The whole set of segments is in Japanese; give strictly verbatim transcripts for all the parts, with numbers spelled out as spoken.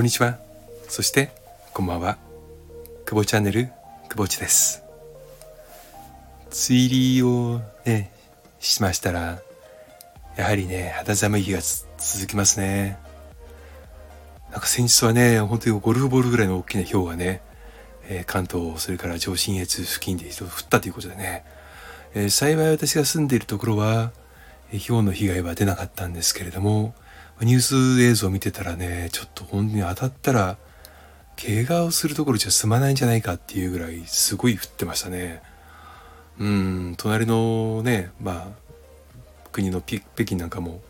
こんにちは、そしてこんばんは。くぼチャンネルくぼちです。梅雨をねしましたら、やはりね肌寒い日が続きますね。なんか先日はね本当にゴルフボールぐらいの大きなひょうがね、えー、関東それから上信越付近で降ったということでね、えー、幸い私が住んでいるところはひょうの被害は出なかったんですけれども、ニュース映像を見てたらね、ちょっと本当に当たったら怪我をするところじゃ済まないんじゃないかっていうぐらいすごい降ってましたね。うーん、隣のね、まあ国の北京なんかも、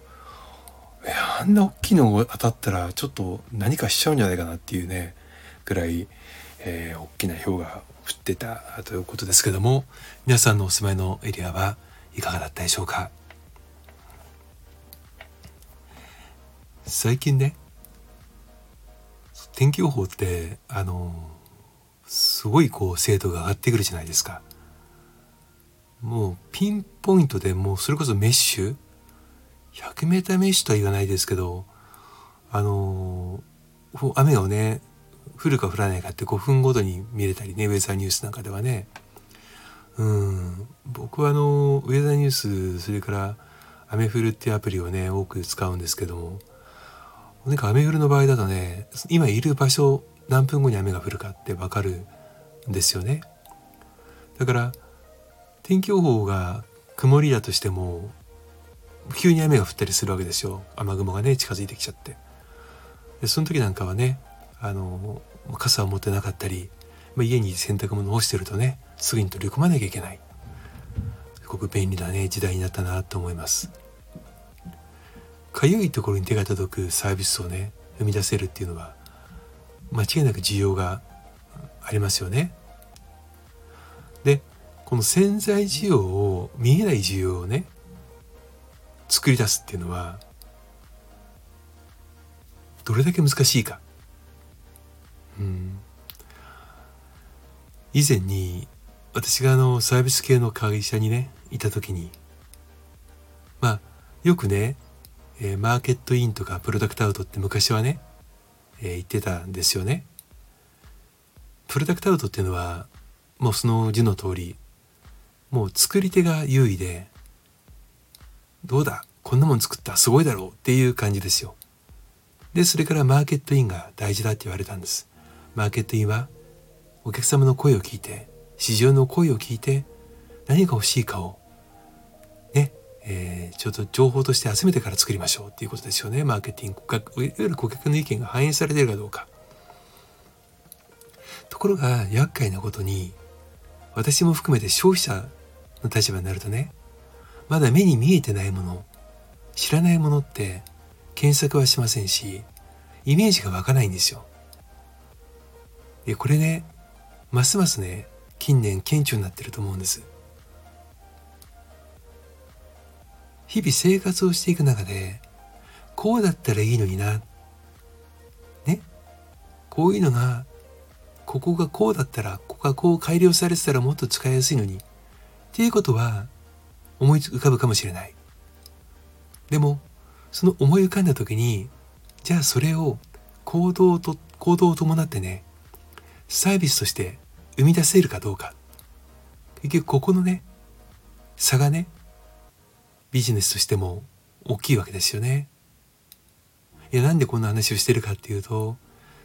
えあんな大きいのが当たったらちょっと何かしちゃうんじゃないかなっていうねぐらい、えー、大きなひょうが降ってたということですけども、皆さんのお住まいのエリアはいかがだったでしょうか。最近ね天気予報ってあのすごいこう精度が上がってくるじゃないですか。もうピンポイントで、もうそれこそメッシュひゃくメーターメッシュとは言わないですけど、あの雨がね降るか降らないかってごふんごとに見れたりね、ウェザーニュースなんかではね、うん僕はあのウェザーニュース、それから雨降るっていうアプリをね多く使うんですけども、なんか雨降りの場合だとね、今いる場所何分後に雨が降るかって分かるんですよね。だから天気予報が曇りだとしても急に雨が降ったりするわけですよ。雨雲がね近づいてきちゃって、でその時なんかはねあの傘を持ってなかったり、家に洗濯物を干してるとねすぐに取り込まなきゃいけない、すごく便利なね時代になったなと思います。かゆいところに手が届くサービスをね生み出せるっていうのは間違いなく需要がありますよね。でこの潜在需要を、見えない需要をね作り出すっていうのはどれだけ難しいか。うん以前に私があのサービス系の会社にねいた時に、まあよくねマーケットインとかプロダクトアウトって昔はね、えー、言ってたんですよね。プロダクトアウトっていうのはもうその字の通り、もう作り手が優位で、どうだこんなもん作ったすごいだろうっていう感じですよ。でそれからマーケットインが大事だって言われたんです。マーケットインはお客様の声を聞いて、市場の声を聞いて、何が欲しいかをねえー、ちょっと情報として集めてから作りましょうっていうことですよね。マーケティング、いわゆる顧客の意見が反映されているかどうか。ところが厄介なことに、私も含めて消費者の立場になるとね、まだ目に見えてないもの、知らないものって検索はしませんし、イメージが湧かないんですよ。でこれねますますね近年顕著になってると思うんです。日々生活をしていく中で、こうだったらいいのにな、ね、こういうのが、ここがこうだったら、ここがこう改良されてたらもっと使いやすいのにっていうことは思い浮かぶかもしれない。でもその思い浮かんだ時に、じゃあそれを行動と行動を伴ってねサービスとして生み出せるかどうか、結局ここのね差がねビジネスとしても大きいわけですよね。いやなんでこんな話をしてるかっていうと、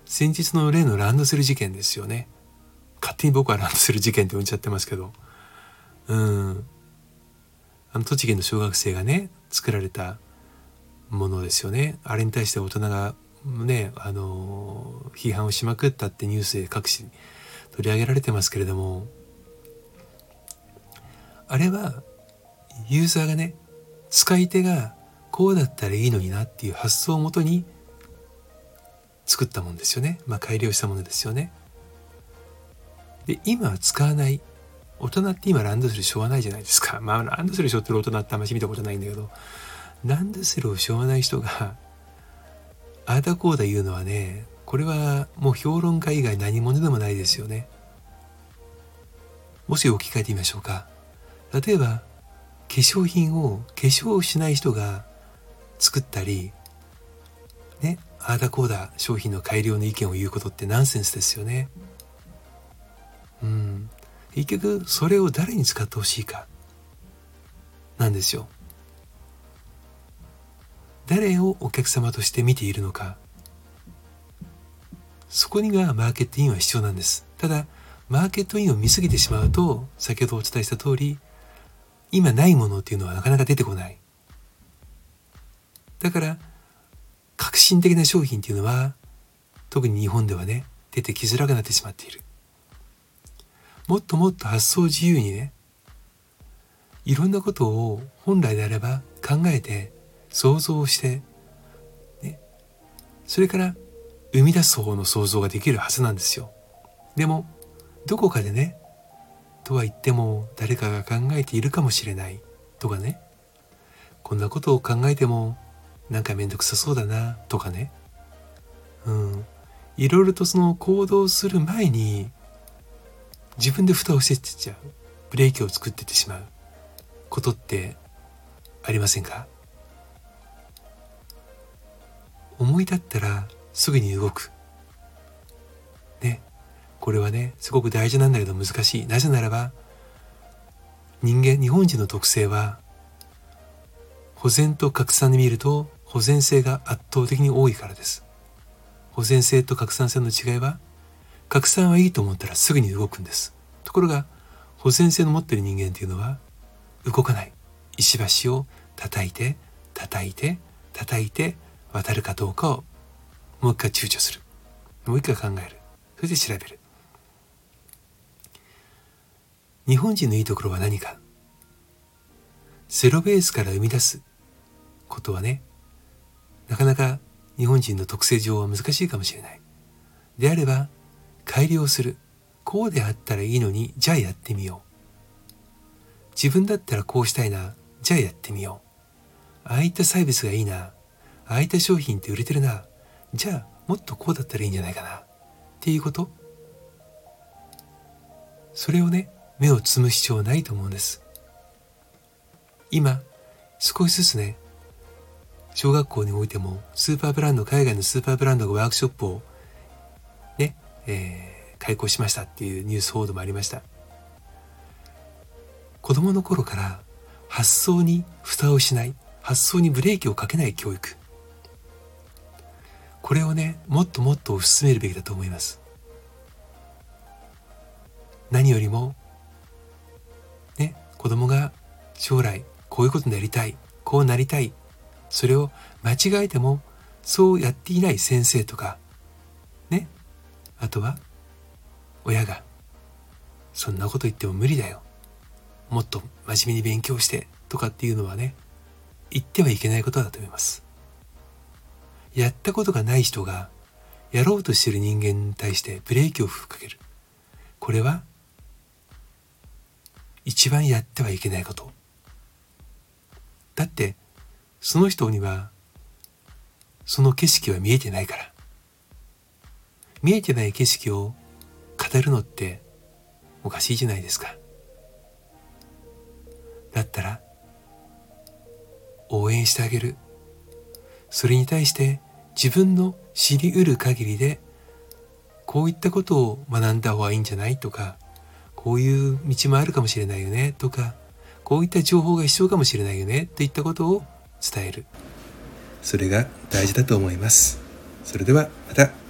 先日の例のランドセル事件ですよね。勝手に僕はランドセル事件って呼んじゃってますけど、うんあの栃木の小学生がね作られたものですよね。あれに対して大人がねあの批判をしまくったってニュースで各紙取り上げられてますけれども、あれはユーザーがね使い手がこうだったらいいのになっていう発想をもとに作ったものですよね。まあ改良したものですよね。で今は使わない、大人って今ランドセルしょうがないじゃないですか。まあランドセルしょってる大人ってあんまり見たことないんだけど、ランドセルをしょうがない人がああだこうだ言うのはね、これはもう評論家以外何者でもないですよね。もし置き換えてみましょうか。例えば化粧品を化粧しない人が作ったり、ね、ああだこうだ商品の改良の意見を言うことってナンセンスですよね。うん、結局それを誰に使ってほしいかなんですよ。誰をお客様として見ているのか、そこにがマーケットインは必要なんです。ただマーケットインを見すぎてしまうと、先ほどお伝えした通り今ないものっていうのはなかなか出てこない。だから革新的な商品っていうのは特に日本ではね出てきづらくなってしまっている。もっともっと発想自由にね、いろんなことを本来であれば考えて想像して、ね、それから生み出す方の想像ができるはずなんですよ。でもどこかでね、とは言っても誰かが考えているかもしれないとかね、こんなことを考えてもなんかめんどくさそうだなとかね、うん、いろいろとその行動する前に自分で蓋をしていっちゃう、ブレーキを作っていってしまうことってありませんか？思い立ったらすぐに動くね、これはねすごく大事なんだけど難しい。なぜならば人間日本人の特性は保全と拡散で見ると保全性が圧倒的に多いからです。保全性と拡散性の違いは、拡散はいいと思ったらすぐに動くんです。ところが保全性の持っている人間っていうのは動かない、石橋を叩いて叩いて叩いて渡るかどうかをもう一回躊躇する、もう一回考える、それで調べる。日本人のいいところは何か、ゼロベースから生み出すことはねなかなか日本人の特性上は難しいかもしれない。であれば改良する、こうであったらいいのにじゃあやってみよう、自分だったらこうしたいなじゃあやってみよう、ああいったサービスがいいな、ああいった商品って売れてるな、じゃあもっとこうだったらいいんじゃないかなっていうこと、それをね目をつむ必要はないと思うんです。今少しずつね、小学校においてもスーパーブランド、海外のスーパーブランドがワークショップをね、えー、開講しましたっていうニュース報道もありました。子どもの頃から発想に蓋をしない、発想にブレーキをかけない教育、これをねもっともっと推し進めるべきだと思います。何よりもね、子どもが将来こういうことになりたい、こうなりたい、それを間違えてもそうやっていない先生とかね、あとは親がそんなこと言っても無理だよ、もっと真面目に勉強してとかっていうのはね言ってはいけないことだと思います。やったことがない人がやろうとしている人間に対してブレーキをかける、これは一番やってはいけないこと。だってその人にはその景色は見えてないから、見えてない景色を語るのっておかしいじゃないですか。だったら応援してあげる、それに対して自分の知り得る限りでこういったことを学んだ方がいいんじゃないとか、こういう道もあるかもしれないよねとか、こういった情報が必要かもしれないよねといったことを伝える、それが大事だと思います。それではまた。